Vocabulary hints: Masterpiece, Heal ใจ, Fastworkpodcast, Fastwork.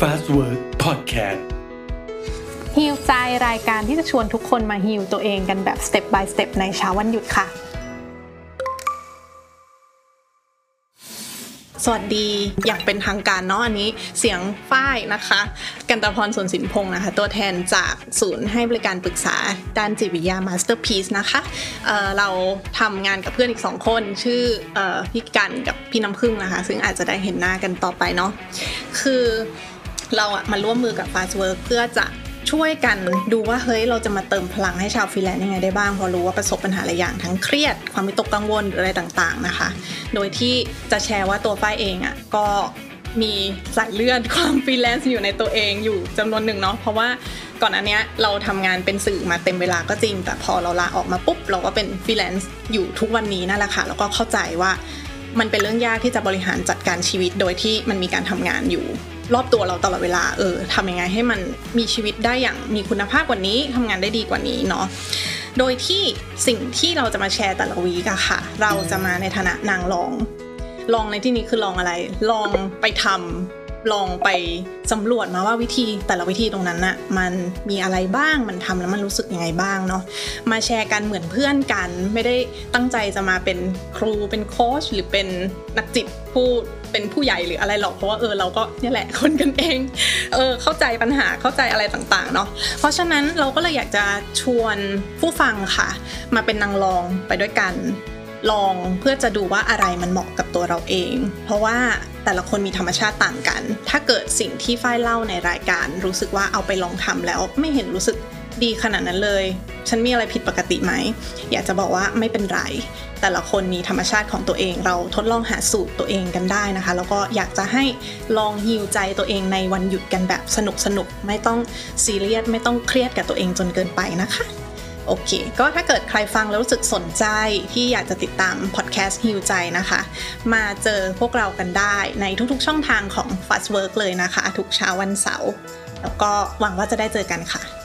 Fastwork Podcast ฮีลใจรายการที่จะชวนทุกคนมาฮีลตัวเองกันแบบสเต็ป by สเต็ปในเช้าวันหยุดค่ะสวัสดีอย่างเป็นทางการเนาะอันนี้เสียงฝ้ายนะคะกันตาพรสนสินพงษ์นะคะตัวแทนจากศูนย์ให้บริการปรึกษาด้านจิตวิทยา Masterpiece นะคะเราทำงานกับเพื่อนอีก2คนชื่อพี่กันกับพี่น้ำพึ่งนะคะซึ่งอาจจะได้เห็นหน้ากันต่อไปเนาะคือเราอะมาร่วมมือกับ Fastwork เพื่อจะช่วยกันดูว่าเฮ้ยเราจะมาเติมพลังให้ชาวฟรีแลนซ์ยังไงได้บ้างเพราะรู้ว่าประสบปัญหาหลายอย่างทั้งเครียดความวิตกกังวลอะไรต่างๆนะคะโดยที่จะแชร์ว่าตัวป้ายเองอ่ะก็มีสายเลือดความฟรีแลนซ์อยู่ในตัวเองอยู่จำนวนหนึ่งเนาะเพราะว่าก่อนอันเนี้ยเราทำงานเป็นสื่อมาเต็มเวลาก็จริงแต่พอเราลาออกมาปุ๊บเราก็เป็นฟรีแลนซ์อยู่ทุกวันนี้นั่นแหละค่ะแล้วก็เข้าใจว่ามันเป็นเรื่องยากที่จะบริหารจัดการชีวิตโดยที่มันมีการทำงานอยู่รอบตัวเราตลอดเวลาทำยังไงให้มันมีชีวิตได้อย่างมีคุณภาพกว่านี้ทำงานได้ดีกว่านี้เนาะโดยที่สิ่งที่เราจะมาแชร์แต่ละวีคอะค่ะเราจะมาในฐานะนางลองในที่นี้คือลองอะไรลองไปทำลองไปสำรวจมาว่าวิธีแต่ละวิธีตรงนั้นน่ะมันมีอะไรบ้างมันทำแล้วมันรู้สึกยังไงบ้างเนาะมาแชร์กันเหมือนเพื่อนกันไม่ได้ตั้งใจจะมาเป็นครูเป็นโค้ชหรือเป็นนักจิตผู้เป็นผู้ใหญ่หรืออะไรหรอกเพราะว่าเราก็เนี่ยแหละคนกันเองเข้าใจปัญหาเข้าใจอะไรต่างๆเนาะเพราะฉะนั้นเราก็เลยอยากจะชวนผู้ฟังค่ะมาเป็นนางรองไปด้วยกันลองเพื่อจะดูว่าอะไรมันเหมาะกับตัวเราเองเพราะว่าแต่ละคนมีธรรมชาติต่างกันถ้าเกิดสิ่งที่ฝ้ายเล่าในรายการรู้สึกว่าเอาไปลองทำแล้วไม่เห็นรู้สึกดีขนาดนั้นเลยฉันมีอะไรผิดปกติไหมอยากจะบอกว่าไม่เป็นไรแต่ละคนมีธรรมชาติของตัวเองเราทดลองหาสูตรตัวเองกันได้นะคะแล้วก็อยากจะให้ลองฮีลใจตัวเองในวันหยุดกันแบบสนุกๆไม่ต้องซีเรียสไม่ต้องเครียดกับตัวเองจนเกินไปนะคะโอเคก็ถ้าเกิดใครฟังแล้วรู้สึกสนใจที่อยากจะติดตามพอดแคสต์ฮีลใจนะคะมาเจอพวกเรากันได้ในทุกๆช่องทางของ Fastwork เลยนะคะทุกเช้าวันเสาร์แล้วก็หวังว่าจะได้เจอกันค่ะ